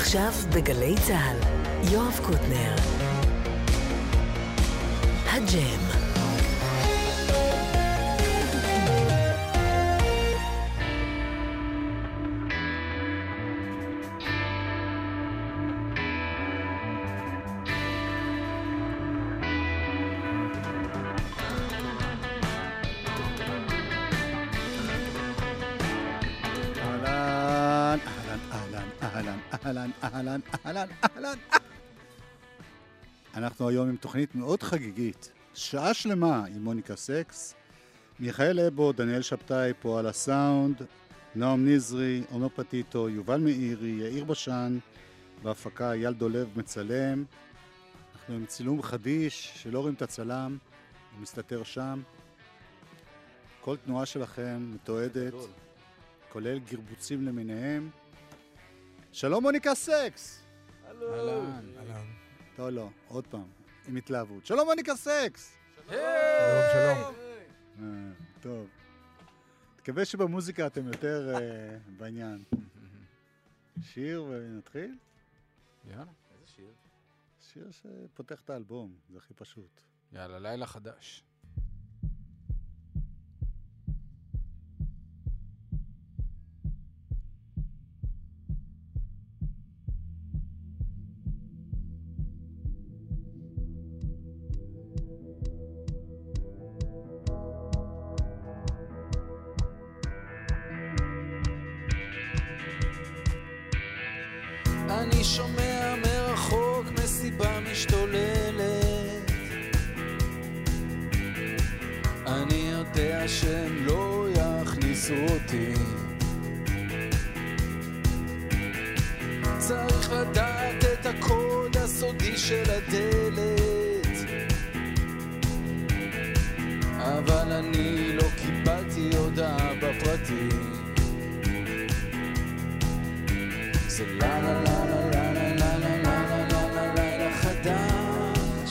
עכשיו בגלי צהל, יואב קוטנר, הג'ם. אהלן. אנחנו היום עם תוכנית מאוד חגיגית. שעה שלמה עם מוניקה סקס. מיכאל אבו, דניאל שבתאי פה על הסאונד, נעם ניזרי, עומר פתיתו, יובל מאירי, יאיר בשן, בהפקה אייל דולב מצלם. אנחנו עם צילום חדיש שלא רואים את הצלם, הוא מסתתר שם. כל תנועה שלכם מתועדת, כולל גרבוצים למיניהם. שלום מוניקה סקס! הלו. טוב, לא, עוד פעם, עם התלהבות. שלום מוניקה סקס! שלום. טוב. תקווה שבמוזיקה אתם יותר בעניין. שיר ונתחיל? יאללה. איזה שיר? שיר שפותח את האלבום, זה הכי פשוט. יאללה, לילה חדש. אני שומע מרחוק מסיבה משתוללת, אני יודע שהם לא יכניסו אותי, צריך לדעת את הקוד הסודי של הדלת, אבל אני לא קיבלתי הודעה בפרטי. La la la la la la la la la la la חדש.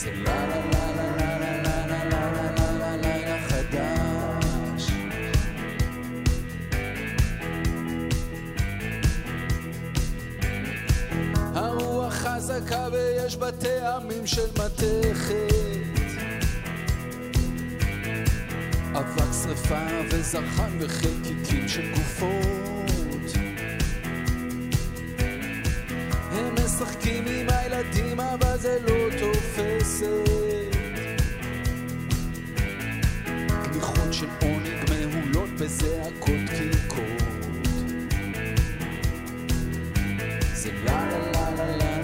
זה la la la la la la la la la la la חדש. הרוח חזקה ויש בה טעמים של מתכת, אבק שרפה וזרחן וחלקיקים של גופות, הם משחקים עם הילדים אבל זה לא תופסת, קדיחות של עונג מהולות וזעקות קלקות, זה לה לה לה לה לה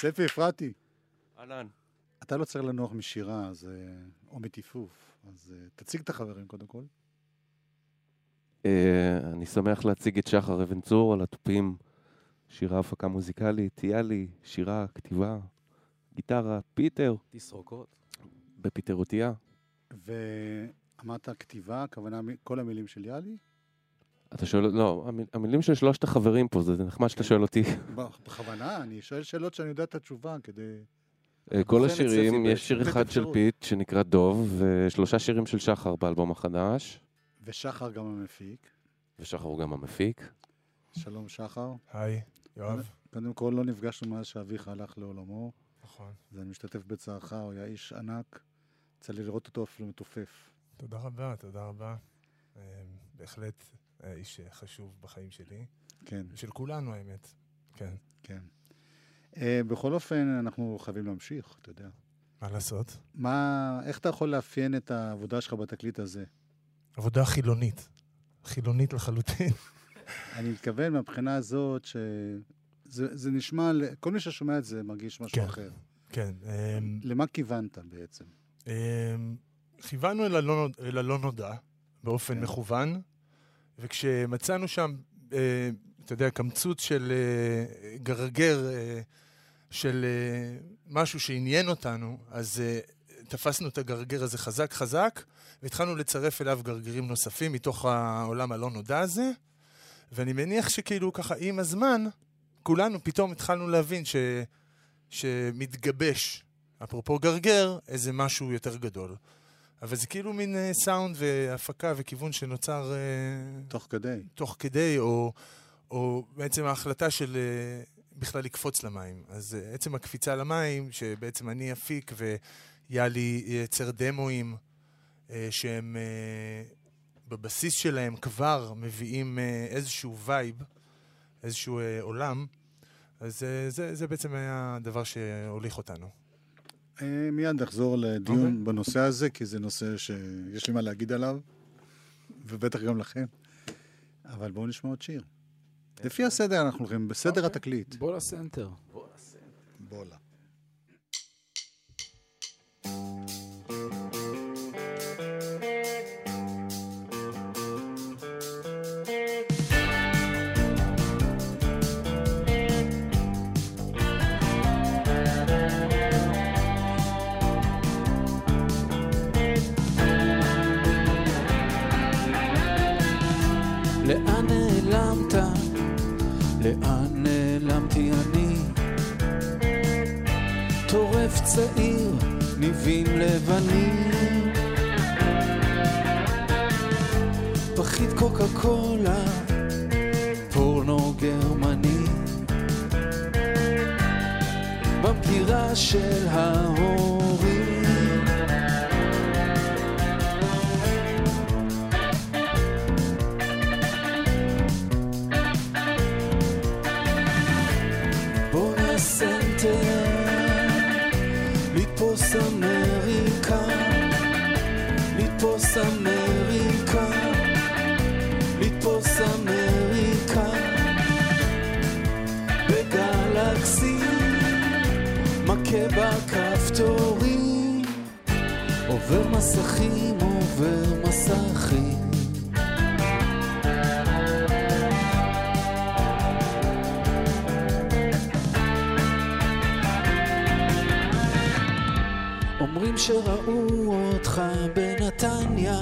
ספי אפרתי. אהלן. אתה לא צריך לנוח משירה, או מטיפוף, אז תציג את החברים קודם כל. אני שמח להציג את שחר אבן צור על התופים, שירה, הפקה מוזיקלית, יאלי, שירה, כתיבה, גיטרה, פיטר. תסרוקות. בפיטרוטייה. ואמרת כתיבה, הכוונה כל המילים של יאלי? אתה שואל, לא, המילים של שלושת החברים פה, זה נחמד שאתה שואל אותי. בכוונה, אני שואל שאלות שאני יודע את התשובה, כדי... כל השירים, יש שיר אחד של פיט שנקרא דוב, ושלושה שירים של שחר באלבום החדש. ושחר גם המפיק. ושחר הוא גם המפיק. שלום שחר. היי, יואב. קודם כל לא נפגשנו מאז שאביך הלך לעולמו. נכון. אז אני משתתף בצערך, הוא היה איש ענק. צריך לראות אותו אפילו מתופף. תודה רבה, תודה רבה. בהחלט איש חשוב בחיים שלי. כן. של כולנו האמת. כן. כן. בכל אופן, אנחנו חייבים להמשיך, אתה יודע. מה לעשות? איך אתה יכול לאפיין את העבודה שלך בתקליט הזה? עבודה חילונית. חילונית לחלוטין. אני מתכוון מהבחינה הזאת שזה נשמע, כל מי ששומע את זה מרגיש משהו אחר. כן. למה כיוונת בעצם? כיוונו אל הלא נודע, באופן מכוון, וכשמצאנו שם... אתה יודע, קמצוץ של גרגר, של משהו שעניין אותנו, אז תפסנו את הגרגר הזה חזק חזק, והתחלנו לצרף אליו גרגרים נוספים מתוך העולם הלא נודע הזה, ואני מניח שכאילו ככה עם הזמן, כולנו פתאום התחלנו להבין שמתגבש, אפרופו גרגר, איזה משהו יותר גדול. אבל זה כאילו מין סאונד והפקה וכיוון שנוצר... תוך כדי. תוך כדי, או בעצם ההחלטה של בכלל לקפוץ למים. אז עצם הקפיצה למים, שבעצם אני אפיק ויאלי יצר דמוים, שהם בבסיס שלהם כבר מביאים איזשהו וייב, איזשהו עולם, אז זה בעצם היה הדבר שהוליך אותנו. מיד נחזור לדיון בנושא הזה, כי זה נושא שיש לי מה להגיד עליו, ובטח גם לכם. אבל בואו נשמע עוד שיר. לפי הסדר אנחנו הולכים, בסדר התקליט. בולה סנטר. בולה. לאן נעלמתי אני? טורף צעיר, ניבים לבנים, פחית קוקה קולה, פורנו גרמני, בבגירה של ההורים. אמריקה, לתפוס אמריקה, לתפוס אמריקה, בגלקסי, מכה בכפתורים, עובר מסכים, עובר מסכים. אומרים שראו אותך בנתניה,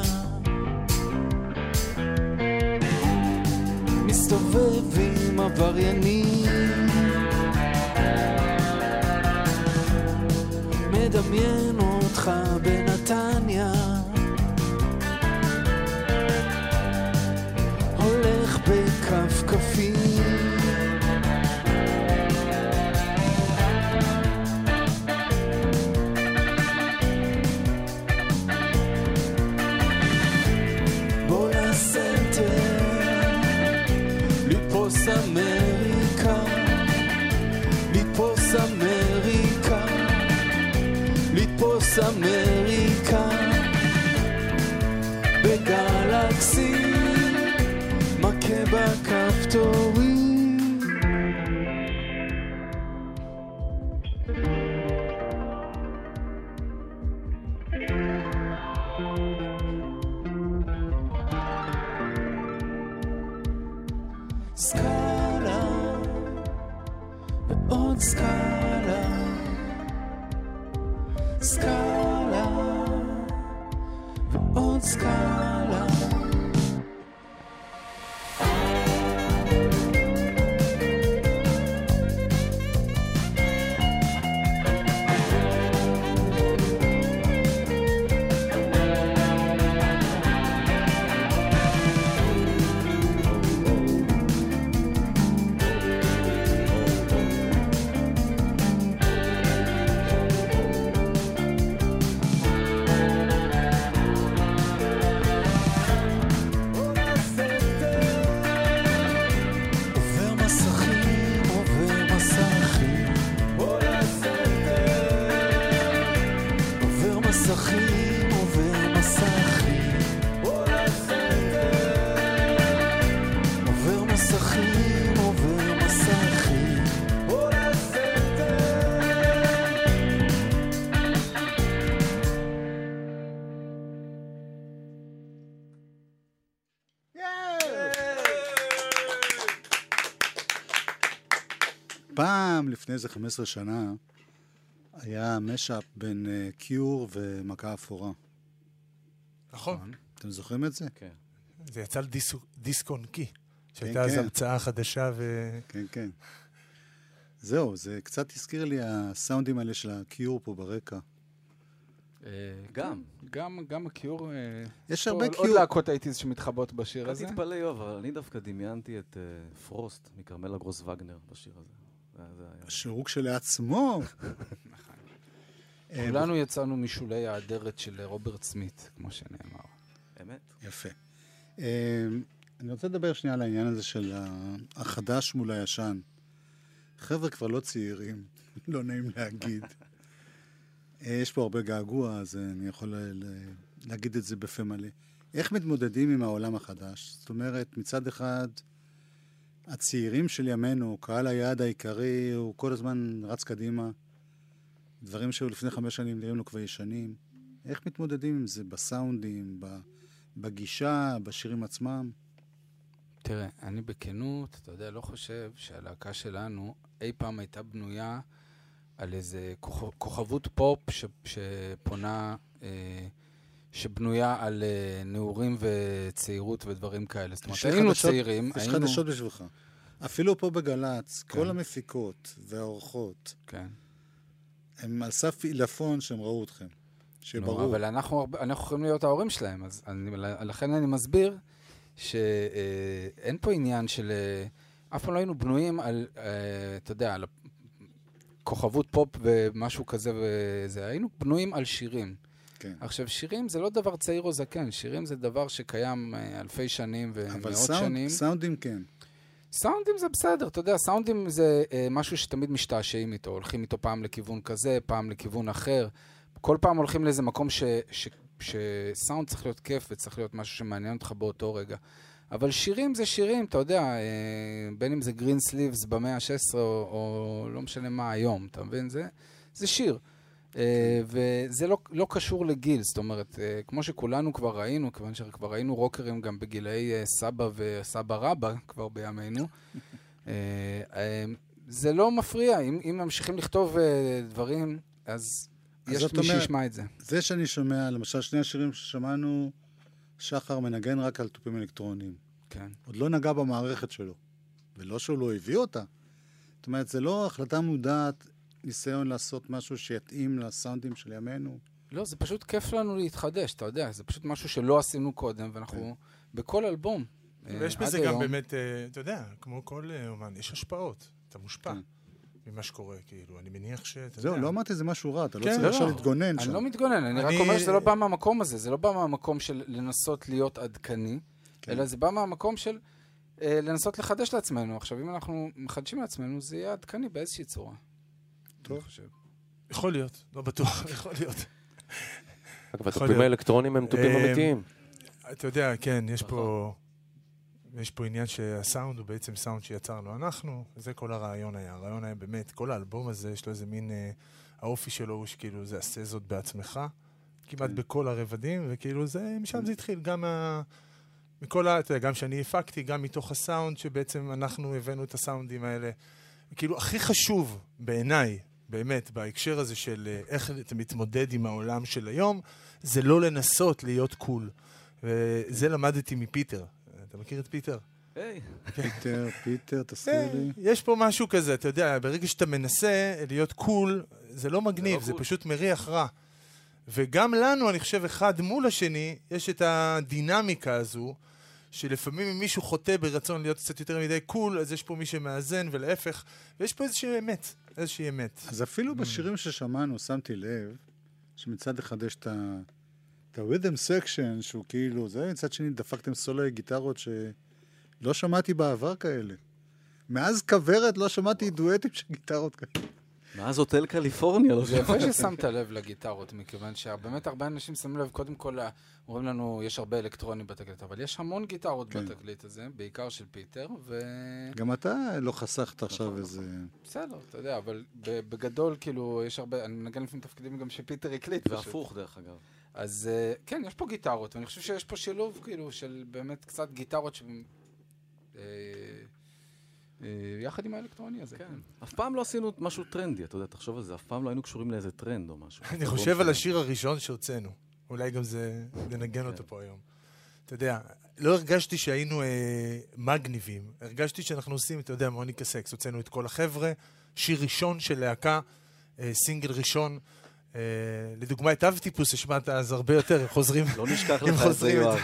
מסתובב עם עבריינים, מדמיין אותך בנתניה, הולך בכפכפים. אמריקה, לתפוס אמריקה, לתפוס אמריקה, בגלקסי, מכה בכפתורים. סקאלה ועוד סקאלה, סקאלה ועוד סקאלה. לפני איזה 15 שנה היה משאפ בין קיור ומכה אפורה. נכון. אתם זוכרים את זה? כן. זה יצא לדיסקונקי, שהייתה אז המצאה חדשה ו... כן, כן. זהו, זה קצת הזכיר לי הסאונדים האלה של הקיור פה ברקע. גם הקיור... יש הרבה קיור. עוד להקות האיטיז שמתחבות בשיר הזה. תתפלא יוב, אבל אני דווקא דמיינתי את פרוסט מכרמלה גרוס וגנר בשיר הזה. השירוק שלעצמו. כולנו יצאנו משולי האדרת של רוברט סמית, כמו שנאמר. אמת? יפה. אני רוצה לדבר שנייה על העניין הזה של החדש מול הישן. חבר'ה כבר לא צעירים, לא נעים להגיד. יש פה הרבה געגוע, אז אני יכול להגיד את זה בפה מלא. איך מתמודדים עם העולם החדש? זאת אומרת, מצד אחד... הצעירים של ימינו, קהל היעד העיקרי, הוא כל הזמן רץ קדימה. דברים שהיו לפני 5 שנים נראים לו כבר ישנים. איך מתמודדים עם זה? בסאונדים, בגישה, בשירים עצמם? תראה, אני בכנות, אתה יודע, לא חושב שהלהקה שלנו אי פעם הייתה בנויה על איזה כוכבות פופ שפונה... שבנויה על נעורים וצעירות ודברים כאלה. זאת אומרת, היינו צעירים. יש חדשות בשבילך. אפילו פה בגלץ, כל המפיקות והאורחות, הם על סף אילפון שהם ראו אתכם. שברור. אבל אנחנו יכולים להיות ההורים שלהם, אז לכן אני מסביר שאין פה עניין של... אף פעם לא היינו בנויים על, אתה יודע, על כוכבות פופ ומשהו כזה וזה. היינו בנויים על שירים. עכשיו, שירים זה לא דבר צעיר או זקן, שירים זה דבר שקיים אלפי שנים ומאות שנים. אבל סאונדים כן. סאונדים זה בסדר, אתה יודע, סאונדים זה משהו שתמיד משתעשעים איתו, הולכים איתו פעם לכיוון כזה, פעם לכיוון אחר, כל פעם הולכים לאיזה מקום שסאונד צריך להיות כיף וצריך להיות משהו שמעניין אותך באותו רגע. אבל שירים זה שירים, אתה יודע, בין אם זה גרין סליבס במאה ה-16 או לא משנה מה היום, אתה מבין? זה שיר. וזה לא קשור לגיל, זאת אומרת, כמו שכולנו כבר ראינו, כיוון שכבר ראינו רוקרים גם בגילאי סבא וסבא רבא כבר בימינו, זה לא מפריע, אם ממשיכים לכתוב דברים, אז יש מי שישמע את זה. זה שאני שומע, למשל שני השירים ששמענו, שחר מנגן רק על תופים אלקטרוניים. עוד לא נגע במערכת שלו, ולא שהוא לא הביא אותה. זאת אומרת, זה לא החלטה מודעת, ניסיון לעשות משהו שיתאים לסאונדים של ימינו. לא, זה פשוט כיף לנו להתחדש, אתה יודע, זה פשוט משהו שלא עשינו קודם, ואנחנו בכל אלבום, עד היום. ויש בזה גם באמת, אתה יודע, כמו כל אומן, יש השפעות, אתה מושפע ממה שקורה, כאילו, אני מניח שאתה... זהו, לא אמרתי זה משהו רע, אתה לא צריך עכשיו להתגונן שם. אני לא מתגונן, אני רק אומר שזה לא בא מהמקום הזה, זה לא בא מהמקום של לנסות להיות עדכני, אלא זה בא מהמקום של לנסות לחדש לעצמנו. עכשיו, אם אנחנו מחדשים לעצמנו, זה יהיה עדכני באיזושהי צורה. יכול להיות, לא בטוח, יכול להיות. אבל התופים האלקטרונים הם תופים אמיתיים. אתה יודע, כן, יש פה עניין שהסאונד הוא בעצם סאונד שיצרנו אנחנו, וזה כל הרעיון היה. הרעיון היה באמת, כל האלבום הזה, יש לו איזה מין, האופי שלו הוא שכאילו זה עשה זאת בעצמך, כמעט בכל הרבדים, וכאילו זה, משם זה התחיל, גם מכל ה... גם שאני הפקתי, גם מתוך הסאונד, שבעצם אנחנו הבאנו את הסאונדים האלה. כאילו, הכי חשוב בעיניי, באמת, בהקשר הזה של איך אתה מתמודד עם העולם של היום, זה לא לנסות להיות קול. וזה למדתי מפיטר. אתה מכיר את פיטר? פיטר, תסביר לי. יש פה משהו כזה, אתה יודע, ברגע שאתה מנסה להיות קול, זה לא מגניב, זה פשוט מריח רע. וגם לנו, אני חושב, אחד מול השני, יש את הדינמיקה הזו, שלפעמים אם מישהו חוטא ברצון להיות קצת יותר מדי קול, אז יש פה מי שמאזן ולהפך, ויש פה איזושהי אמת, איזושהי אמת. אז אפילו בשירים ששמענו, שמתי לב, שמצד אחד יש את ה-rhythm section, שהוא כאילו, זה מצד שני, דפקתם סולי גיטרות שלא שמעתי בעבר כאלה. מאז כברת לא שמעתי דואטים של גיטרות כאלה. מאז הוטל קליפורניה. זה יפה ששמת לב לגיטרות, מכיוון שבאמת הרבה אנשים שמים לב, קודם כל, אומרים לנו, יש הרבה אלקטרוני בתקליט, אבל יש המון גיטרות בתקליט הזה, בעיקר של פיטר, ו... גם אתה לא חסכת עכשיו איזה... בסדר, אתה יודע, אבל בגדול, כאילו, יש הרבה... אני מנגן לפעמים תפקידים גם שפיטר הקליט. והפוך, דרך אגב. אז כן, יש פה גיטרות, ואני חושב שיש פה שילוב, כאילו, של באמת קצת גיטרות ש... יחד עם האלקטרוני הזה. אף פעם לא עשינו משהו טרנדי, אתה יודע, תחשוב על זה, אף פעם לא היינו קשורים לאיזה טרנד או משהו. אני חושב על השיר הראשון שהוצאנו, אולי גם זה ננגן אותו פה היום. אתה יודע, לא הרגשתי שהיינו מגניבים, הרגשתי שאנחנו עושים, אתה יודע, מוניקה סקס, הוצאנו את כל החבר'ה, שיר ראשון של להקה, סינגל ראשון, לדוגמה, את אב טיפוס השמעת אז הרבה יותר, הם חוזרים... לא נשכח לך את זה, יואב.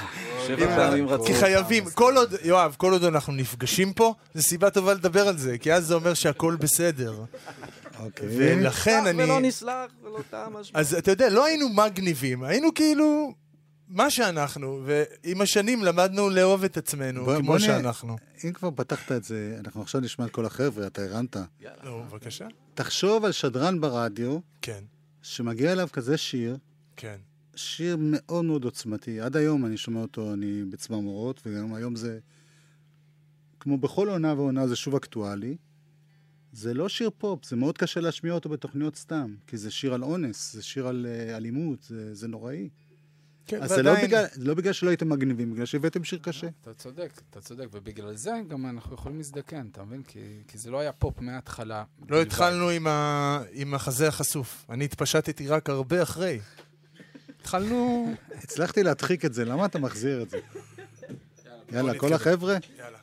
7 פעמים רצו. כי חייבים, כל עוד, יואב, כל עוד אנחנו נפגשים פה, זו סיבה טובה לדבר על זה, כי אז זה אומר שהכל בסדר. ולכן אני... ולא נסלח, ולא טעם משמע. אז אתה יודע, לא היינו מגניבים, היינו כאילו מה שאנחנו, ועם השנים למדנו לאהוב את עצמנו, כמו שאנחנו. אם כבר פתחת את זה, אנחנו עכשיו נשמע את כל החבר'ה, אתה הרנת. לא, בבקשה. תחשוב על שדרן ברדיו. כן. שמגיע אליו כזה שיר, כן. שיר מאוד מאוד עוצמתי. עד היום אני שומע אותו, אני בצמרמורות, וגם היום זה, כמו בכל עונה ועונה, זה שוב אקטואלי. זה לא שיר פופ, זה מאוד קשה להשמיע אותו בתוכניות סתם, כי זה שיר על אונס, זה שיר על אלימות, זה נוראי. כן, אז זה לא בגלל, שלא הייתם מגניבים, בגלל שהבאתם שיר קשה. אתה צודק, ובגלל זה גם אנחנו יכולים להזדקן, אתה מבין? כי זה לא היה פופ מההתחלה. לא התחלנו עם החזה החשוף. אני התפשטתי רק הרבה אחרי. התחלנו... הצלחתי להדחיק את זה, למה אתה מחזיר את זה? יאללה, כל החבר'ה? יאללה.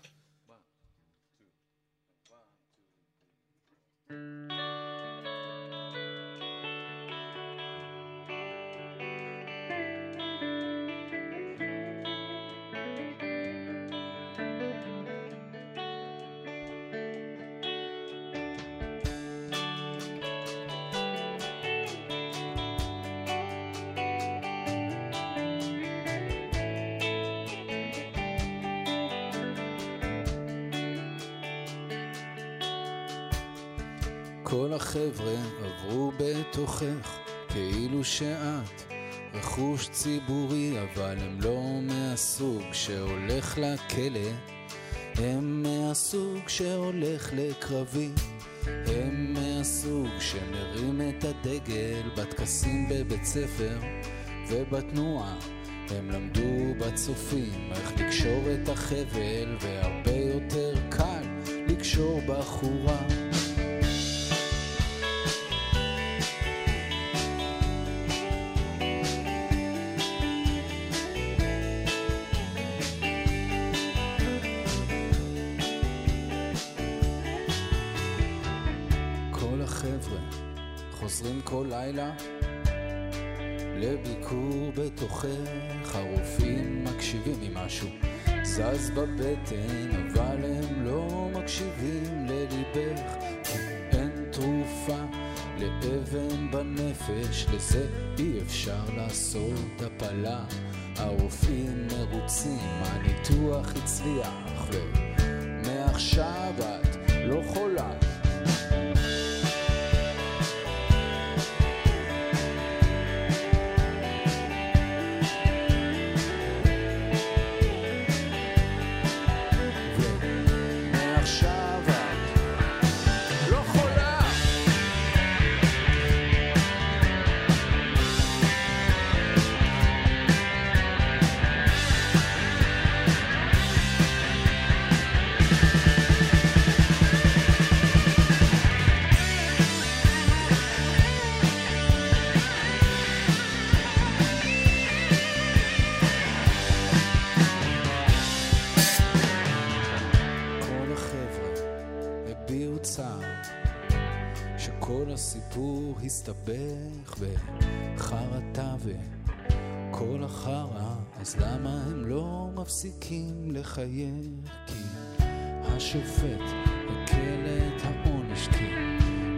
כל החבר'ה עברו בתוכך, כאילו שאת רכוש ציבורי, אבל הם לא מהסוג שהולך לכלא, הם מהסוג שהולך לקרבי, הם מהסוג שמרים את הדגל בתקסים בבית ספר ובתנועה, הם למדו בצופים איך לקשור את החבל, והרבה יותר קל לקשור בחורה. כל לילה לביקור בתוכך, הרופאים מקשיבים ממשהו זז בבטן, אבל הם לא מקשיבים לליבך, כי אין תרופה לאבן בנפש, לזה אי אפשר לעשות הפלה, הרופאים מרוצים, הניתוח הצליח ומעכשיו את לא חולה. באמצע, שכל הסיפור הסתבך בחרטה וכל החרה, אז למה הם לא מפסיקים לחייך? כי השופט הקל את העונש, כי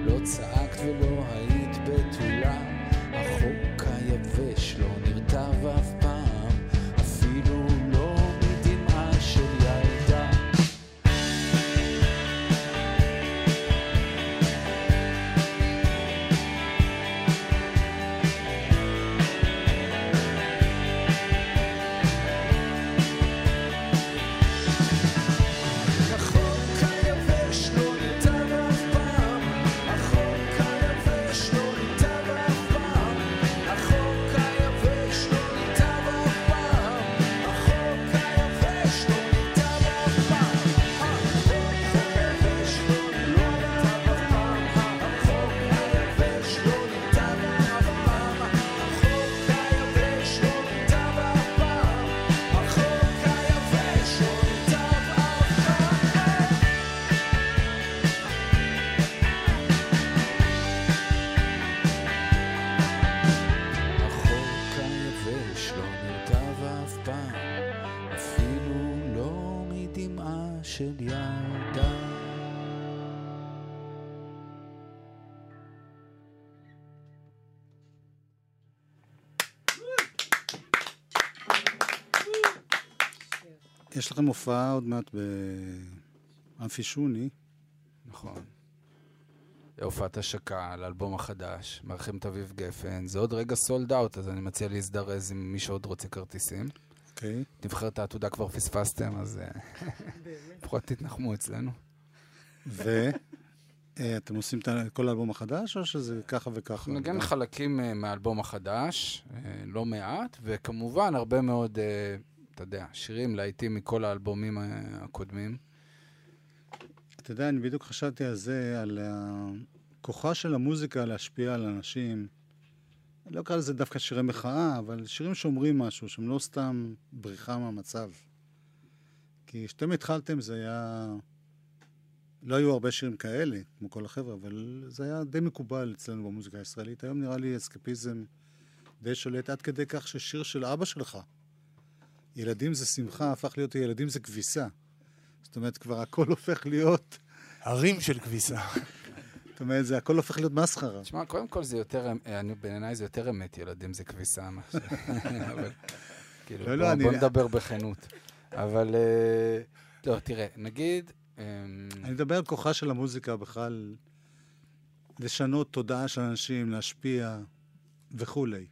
לא צעקת ולא היית בתולה, החוק היבש לא נרטב אף פעם, אפילו לא מדמעה של ילדה. יש לכם הופעה עוד מעט באמפישוני, נכון? הופעת השקה על האלבום החדש, מארחים את אביב גפן, זה עוד רגע סולד אאוט, אז אני מציע להזדרז עם מי שעוד רוצה כרטיסים. אוקיי. נבחרת העתודה כבר פספסתם, אז לפחות תתנחמו אצלנו. ואתם עושים את כל האלבום החדש, או שזה ככה וככה? נגן חלקים מהאלבום החדש, לא מעט, וכמובן הרבה מאוד... אתה יודע, שירים להיטים מכל האלבומים הקודמים. אתה יודע, אני בדיוק חשבתי על זה, על הכוחה של המוזיקה להשפיע על אנשים. אני לא קרא לזה דווקא שירי מחאה, אבל שירים שאומרים משהו, שהם לא סתם בריחה מהמצב. כי כשאתם התחלתם זה היה... לא היו הרבה שירים כאלה, כמו כל החבר'ה, אבל זה היה די מקובל אצלנו במוזיקה הישראלית. היום נראה לי אסקפיזם די שולט, עד כדי כך ששיר של אבא שלך, ילדים זה שמחה, הפך להיות ילדים זה כביסה. זאת אומרת, כבר הכל הופך להיות... הרים של כביסה. זאת אומרת, זה הכל הופך להיות מסחרה. תשמע, קודם כל זה יותר... בעיניי זה יותר אמת, ילדים זה כביסה. בוא נדבר בכנות. אבל... לא, תראה, נגיד... אני מדבר על כוחה של המוזיקה בכלל, לשנות תודעה של אנשים, להשפיע וכולי.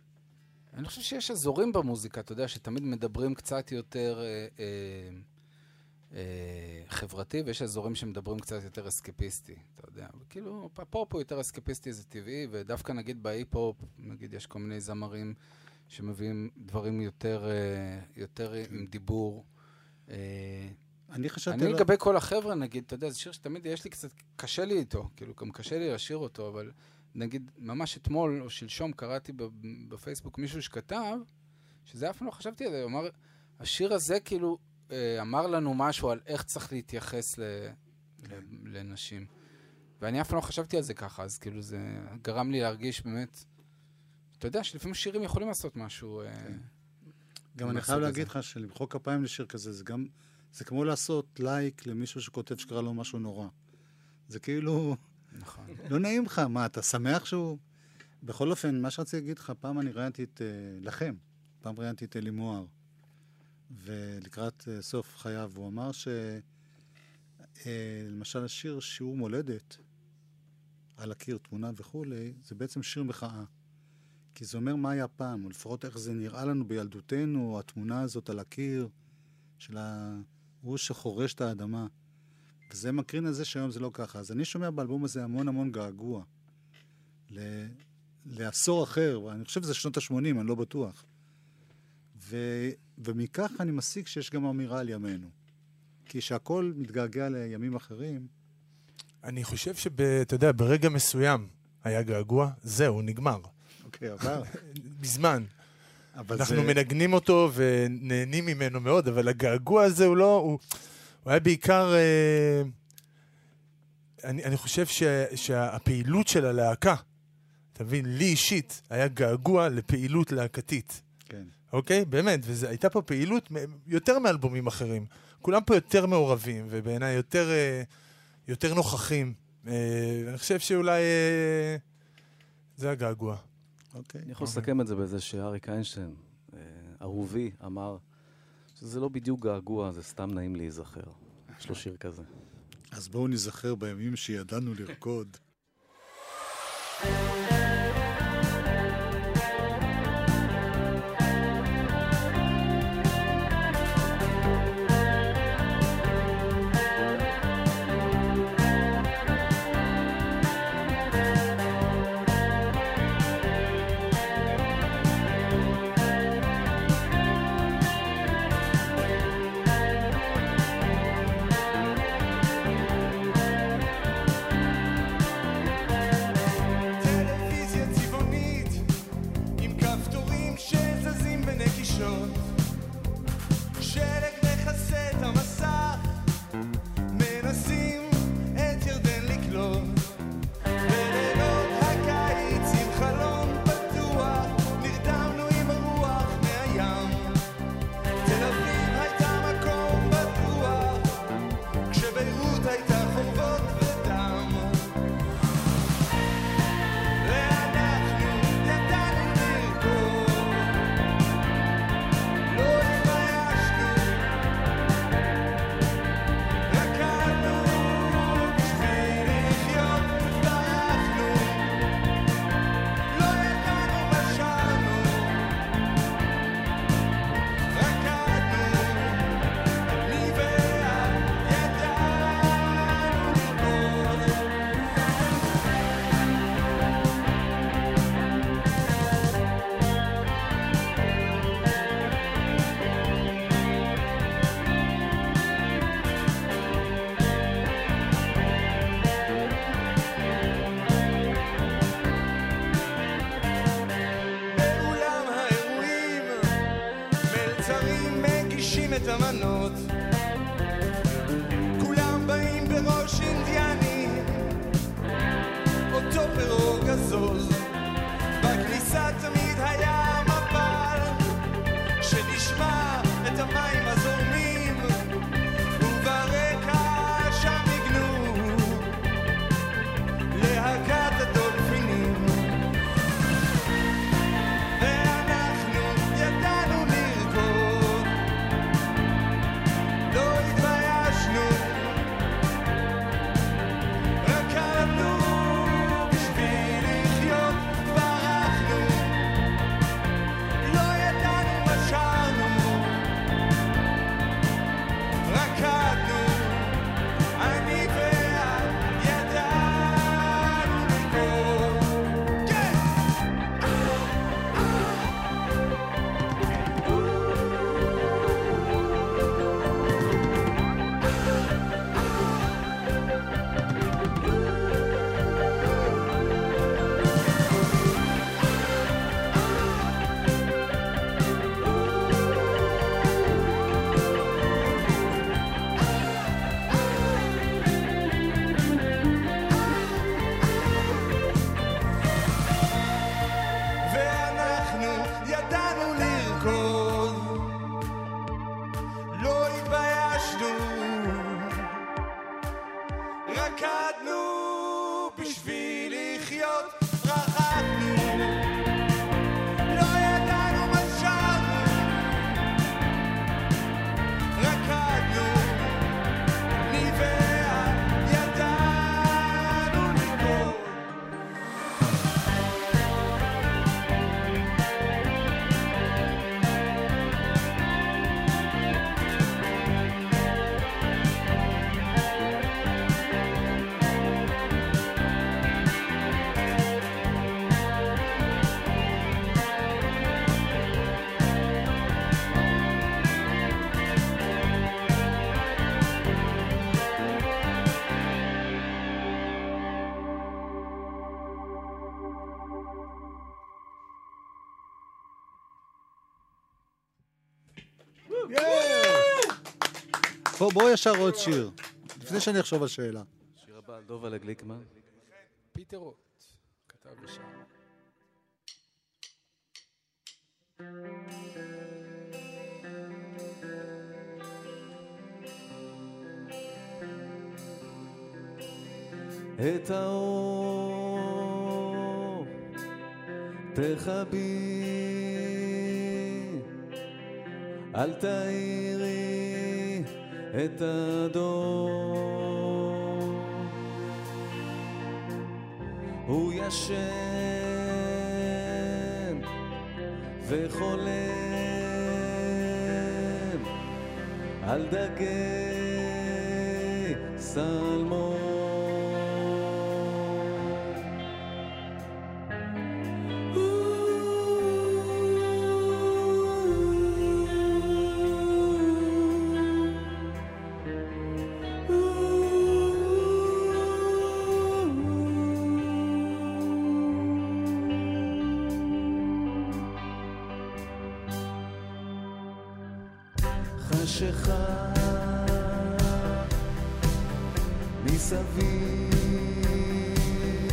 אני חושב שיש אזורים במוזיקה, אתה יודע, שתמיד מדברים קצת יותר חברתי, ויש אזורים שמדברים קצת יותר אסקפיסטי, אתה יודע. וכאילו, הפופ הוא יותר אסקפיסטי, זה טבעי, ודווקא נגיד בהיפ-הופ, נגיד יש כל מיני זמרים שמביאים דברים יותר עם דיבור. אני לגבי כל החבר'ה, נגיד, אתה יודע, זה שיר שתמיד יש לי קצת, קשה לי איתו, כאילו, גם קשה לי לשיר אותו, אבל... נגיד, ממש אתמול או שלשום קראתי בפייסבוק מישהו שכתב, שזה אף לא חשבתי על זה, הוא אמר, השיר הזה כאילו אמר לנו משהו על איך צריך להתייחס לנשים. ואני אף לא חשבתי על זה ככה, אז כאילו זה גרם לי להרגיש באמת, אתה יודע, שלפעמים שירים יכולים לעשות משהו. גם אני חייב להגיד לך שלמחוא כפיים לשיר כזה, זה כמו לעשות לייק למישהו שכותב שקרא לו משהו נורא. זה כאילו... נכון. לא נעים לך, מה, אתה שמח שהוא... בכל אופן, מה שרציתי להגיד לך, פעם אני ראיינתי את... לכם, פעם ראיינתי את אלי מוהר, ולקראת סוף חייו, הוא אמר ש... למשל, השיר שיעור מולדת, על הקיר, תמונה וכולי, זה בעצם שיר מחאה. כי זה אומר מה היה פעם, או לפחות איך זה נראה לנו בילדותנו, התמונה הזאת על הקיר, של הוא שחורש את האדמה. וזה מקרין על זה שהיום זה לא ככה. אז אני שומע באלבום הזה המון המון געגוע לעשור אחר, ואני חושב שזה שנות ה-80, אני לא בטוח. ומכך אני מסיק שיש גם אמירה על ימינו. כי שהכל מתגעגע לימים אחרים. אני חושב אתה יודע, ברגע מסוים היה געגוע, זהו, נגמר. אוקיי, עבר. בזמן. אנחנו מנגנים אותו ונהנים ממנו מאוד, אבל הגעגוע הזה הוא לא... הוא היה בעיקר אני חושב שהפעילות של הלהקה, תבין, לי אישית, היה געגוע לפעילות להקתית. כן. אוקיי? באמת, והייתה פה פעילות יותר מאלבומים אחרים. כולם פה יותר מעורבים, ובעיניי יותר נוכחים. אני חושב שאולי זה הגעגוע. אוקיי. אני יכול לסכם את זה בזה שאריק איינשטיין, אהובי, אמר שזה לא בדיוק געגוע, זה סתם נעים להיזכר. יש לו שיר כזה. אז בואו נזכר בימים שידענו לרקוד. בואו ישר עוד שיר, לפני שאני אחשוב על שאלה. שיר בעל דובה לגליקמן. פיטר רוט כתב ושם. את האור תחבי, אל תאירי את הדור. הוא ישן וחולם על דגי סלמון. חשכה מסביב,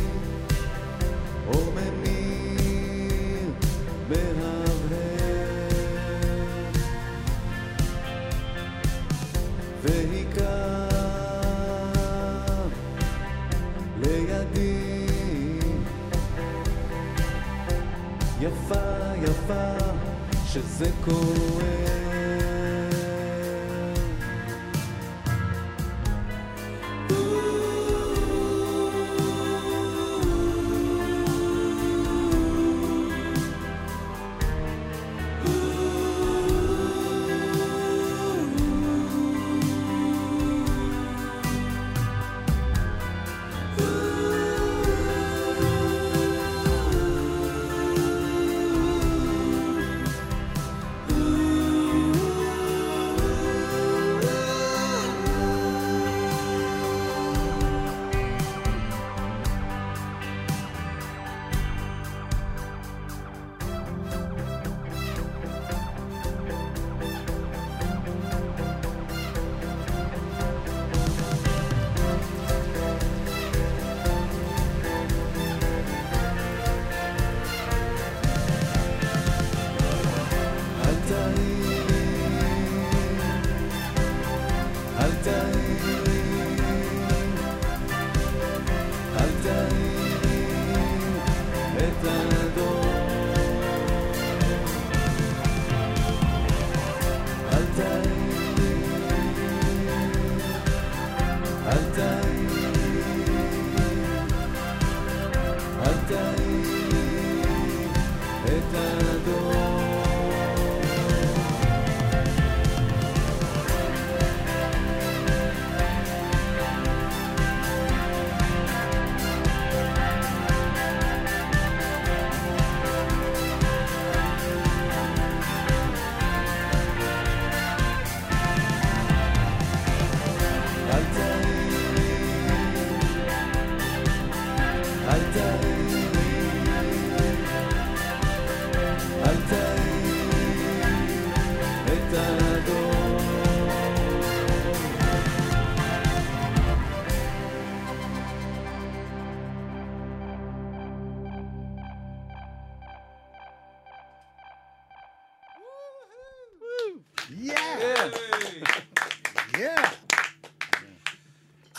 אור ממיר מהבהב, והיכה לידי יפה יפה שזה קורה.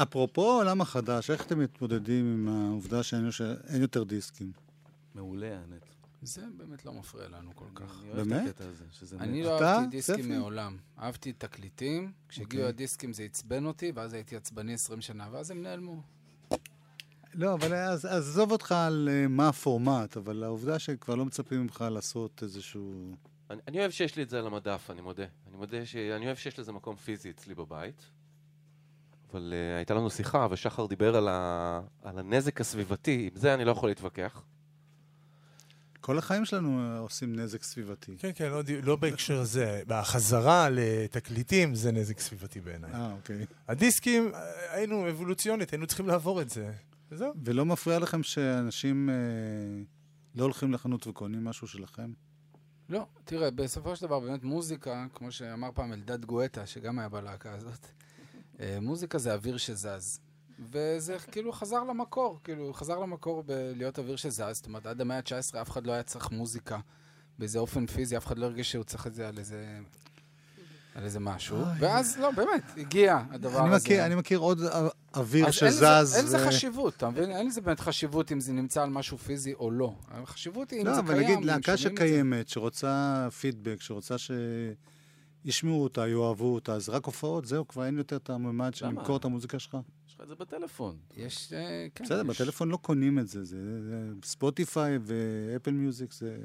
אפרופו העולם החדש, איך אתם מתמודדים עם העובדה שאין יותר דיסקים? מעולה, האמת. זה באמת לא מפריע לנו כל כך. באמת? אני לא אהבתי דיסקים מעולם. אהבתי תקליטים, כשהגיעו הדיסקים זה עצבן אותי, ואז הייתי עצבני 20 שנה, ואז הם נעלמו. לא, אבל אז עזוב אותך על מה הפורמט, אבל העובדה שכבר לא מצפים ממך לעשות איזשהו... אני אוהב שיש לי את זה על המדף, אני מודה. אני אוהב שיש לזה מקום פיזי אצלי בבית. אבל הייתה לנו שיחה, ושחר דיבר על הנזק הסביבתי. עם זה אני לא יכול להתווכח. כל החיים שלנו עושים נזק סביבתי. כן, כן, לא בהקשר זה. החזרה לתקליטים זה נזק סביבתי בעיניי. אוקיי. הדיסקים, היינו אבולוציונית, היינו צריכים לעבור את זה. וזהו. ולא מפריע לכם שאנשים לא הולכים לחנות וקונים משהו שלכם? לא, תראה, בסופו של דבר, באמת מוזיקה, כמו שאמר פעם אלדד גואטה, שגם היה בלהקה הזאת, מוזיקה זה אוויר שזז. וזה כאילו חזר למקור, כאילו חזר למקור בלהיות אוויר שזז, זאת אומרת, עד המאה ה-19 אף אחד לא היה צריך מוזיקה באיזה אופן פיזי, אף אחד לא הרגיש שהוא צריך את זה על איזה... על איזה משהו, ואז לא, באמת, הגיע הדבר הזה. אני מכיר עוד אוויר שזז. אין לזה חשיבות, אתה מבין? אין לזה באמת חשיבות אם זה נמצא על משהו פיזי או לא. החשיבות היא אם זה קיים. לא, אבל נגיד, להקה שקיימת, שרוצה פידבק, שרוצה שישמעו אותה, יאהבו אותה, אז רק הופעות, זהו, כבר אין יותר את הממד שנמכור את המוזיקה שלך. יש לך את זה בטלפון. יש, כן. בסדר, בטלפון לא קונים את זה. זה ספוטיפיי ואפל מיוזיק, זה...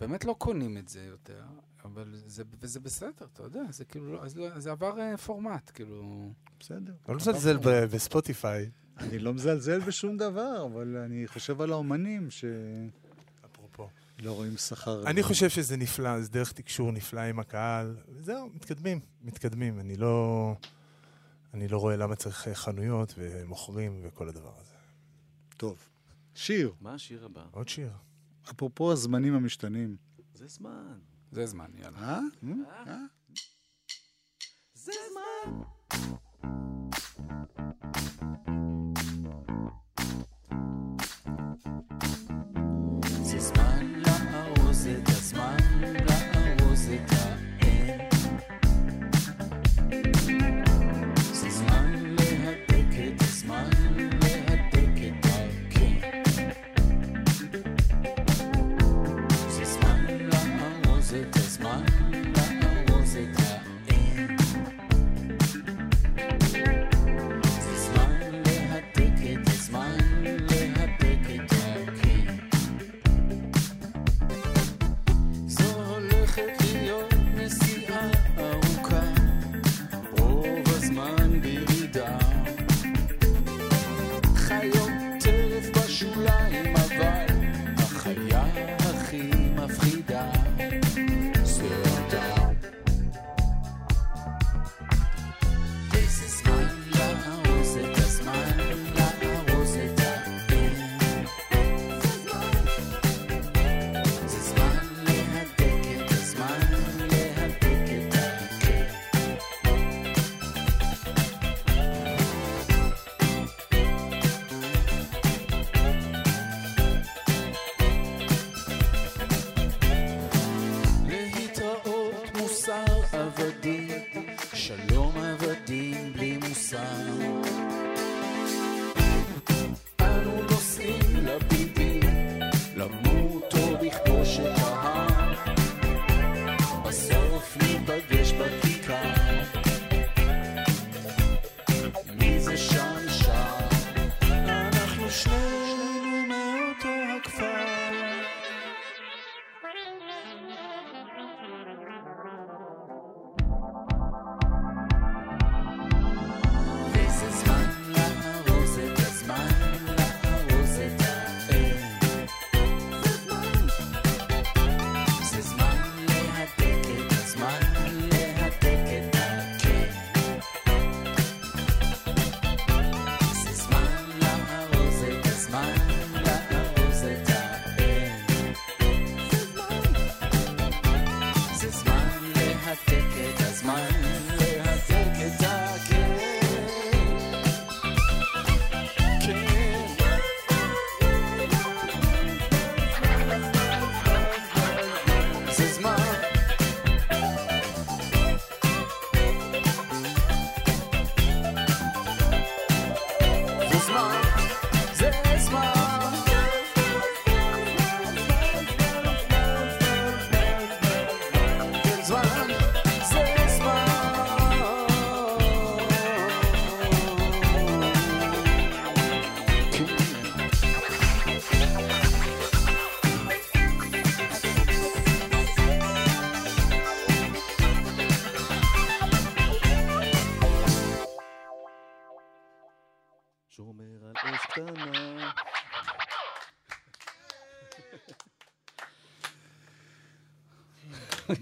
באמת לא קונים את זה יותר. אבל זה בסדר, אתה יודע, זה כאילו, זה עבר פורמט, כאילו... בסדר. לא מזלזל בספוטיפיי. אני לא מזלזל בשום דבר, אבל אני חושב על האומנים ש... אפרופו. לא רואים שכר... אני חושב שזה נפלא, זה דרך תקשור נפלא עם הקהל, וזהו, מתקדמים, מתקדמים. אני לא רואה למה צריך חנויות ומוכרים וכל הדבר הזה. טוב. שיר. מה השיר הבא? עוד שיר. אפרופו הזמנים המשתנים. זה זמן. זה זמן, יאללה. זה זמן. זה זמן להעוז את הזמן, להעוז את העת. זה זמן להדק את הזמן, להדק את העת. זה זמן להעוז את הזמן, להעוז את העת. זה זמן להדק את הזמן, להדק את העת. זו הולכת להיות נסיעה ארוכה, רוב הזמן בירידה. חיות טרף בשוליים, אבל החיה הכי מפחידה.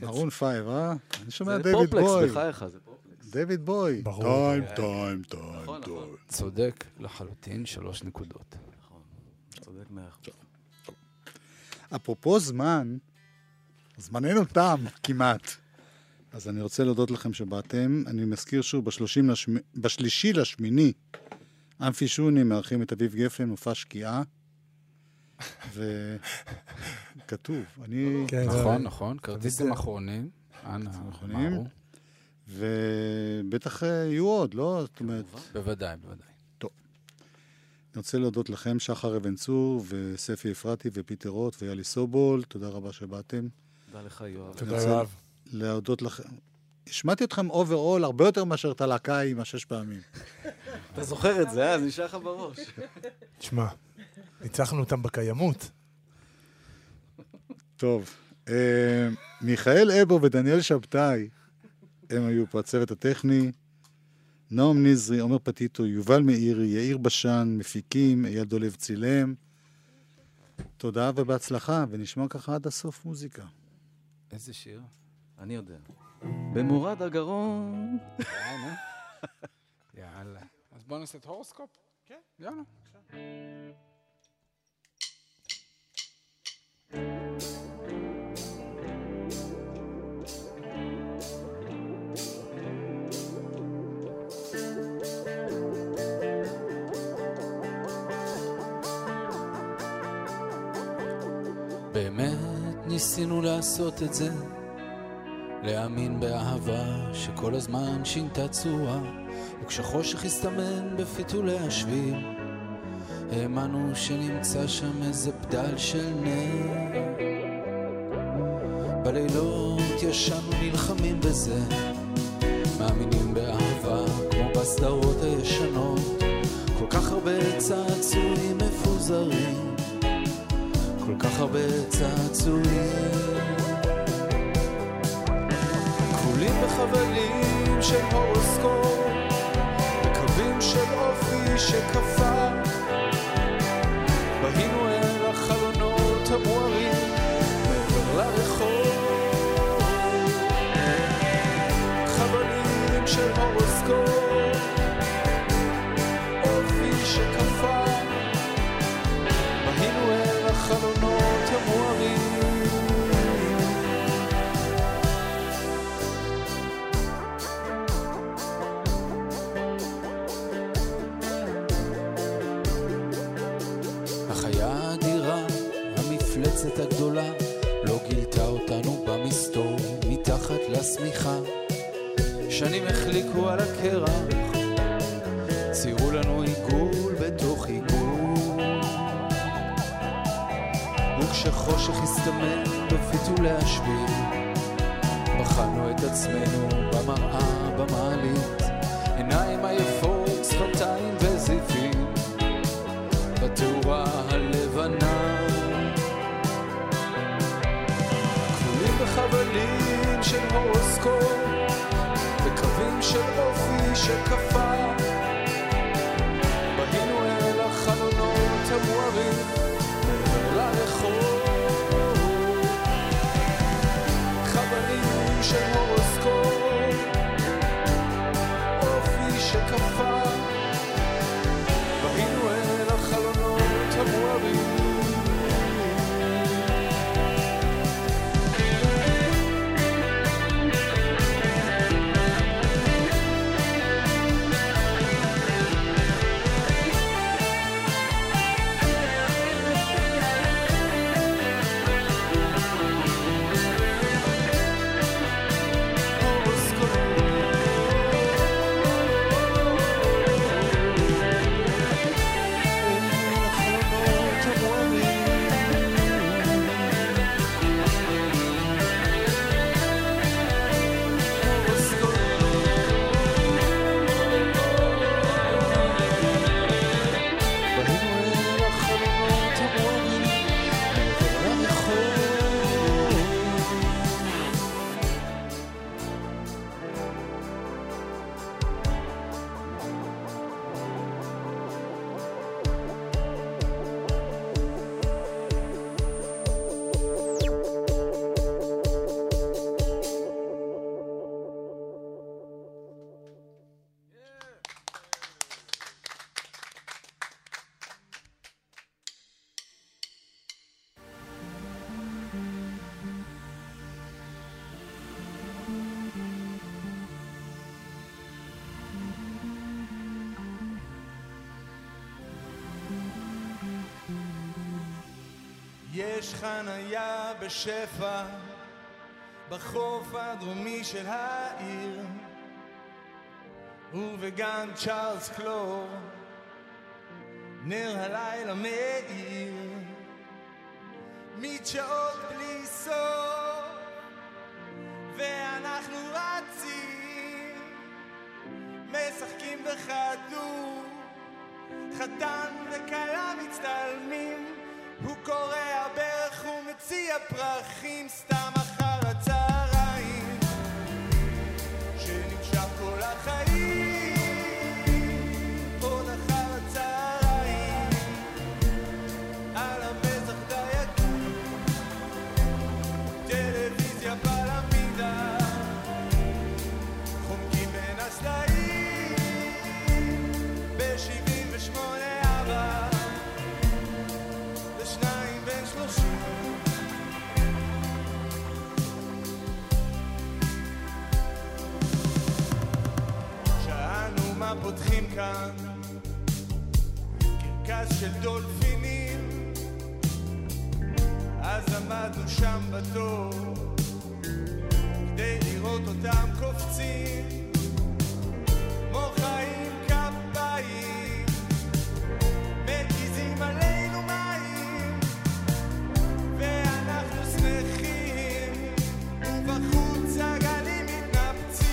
מרון פייב, אה? אני שומע דויד בוי. דויד בוי. טיים, טיים, טיים, טיים. צודק לחלוטין 3 נקודות. נכון, צודק 100%. אפרופו זמן, זמננו תם כמעט. אז אני רוצה להודות לכם שבאתם. אני מזכיר שוב, ב-3 לשמיני אמפי שוני מארחים את אביב גפן, מופע שקיעה. וכתוב, אני... נכון, נכון, כרטיסים אחרונים. אחרונים. ובטח יהיו עוד, לא? בוודאי, בוודאי. טוב. אני רוצה להודות לכם, שחר אבן צור, וספי אפרתי, ופיטר רוט, ויהלי סובול. תודה רבה שבאתם. תודה לך, יואב. תודה רב. להודות לכם. השמעתי אתכם אוברול הרבה יותר מאשר את הלהקה עם 6 פעמים. אתה זוכר את זה, אז נשאר לך בראש. תשמע, ניצחנו אותם בקיימות. טוב, מיכאל אבו ודניאל שבתאי, הם היו פה הצוות הטכני, נעם ניזרי, עומר פתיתו, יובל מאירי, יאיר בשן, מפיקים, אייל דולב צילם. תודה ובהצלחה, ונשמע ככה עד הסוף מוזיקה. איזה שיר? אני יודע. במורד הגרון. יאללה. יאללה. אז בואו נעשה את הורוסקופ. כן. יאללה. באמת ניסינו לעשות את זה, להאמין באהבה שכל הזמן שינתה צורה, וכשחושך הסתמן בפיתולי השביל, האמנו שנמצא שם איזה בדל של נר. בלילות ישנו נלחמים בזה, מאמינים באהבה כמו בסדרות הישנות, כל כך הרבה צעצועים מפוזרים, כל כך הרבה צעצועים וחבלים של הורוסקופ, בקווים של אופי שקפה, בהינו אל החלונות המוארים מעבר לרחוב. חבלים של הורוסקופ, אופי שקפה, בהינו אל החלונות המוארים. המפלצת הגדולה לא גילתה אותנו במסתור מתחת לסמיכה, שנים החליקו על הקרח, ציירו לנו עיגול בתוך עיגול, וכשחושך הסתמן בפיתולי השביל, בחנו את עצמנו במראה במעלית, עיניים עייפות, שפתיים וזיפים בתאורה הלבנה. חבלים של הורוסקופ, בקווים של אופי שקפה, בהינו אל החלונות המוארים מעבר לרחוב. חבלים של הורוסקופ, יש חניה בשפע בחוף הדרומי של העיר, ובגן צ'ארלס קלור נר הלילה מאיר מצ'עות בלי סוף, ואנחנו רצים משחקים בחדור, חתן וכלה מצטלמים, הוא קורע ברך ומציע פרחים סתם אחר הצהריים שנמשך כל החיים, עוד אחר הצהריים על המזח דייקים, טלוויזיה בלמידה, חומקים בין הסלעים ב-78 אבא שניים בין 30. שאלנו מה פותחים כאן, קרקס של דולפינים, אז עמדנו שם בתור כדי לראות אותם קופצים, מוחאים כפיים, מקיזים עלינו מים, ואנחנו שמחים, ובחוץ הגלים מתנפצים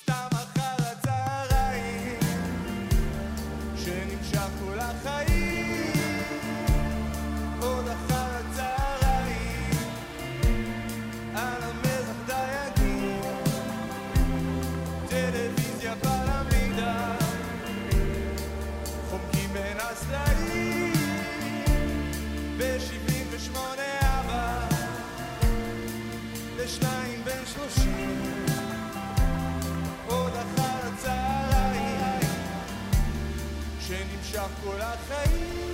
סתם אחר הצהריים שנמשך כל החיים, עוד אחר הצהריים על המזח דייקים, טלוויזיה בלמידה, בין הסלעים ב-78 אבא לשניים בין 30, עוד אחר הצהריים שנמשך כל החיים.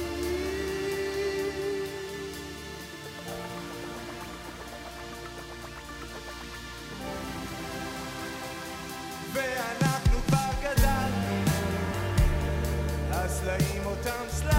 ואנחנו כבר גדלנו, הסלעים אותם סלעים,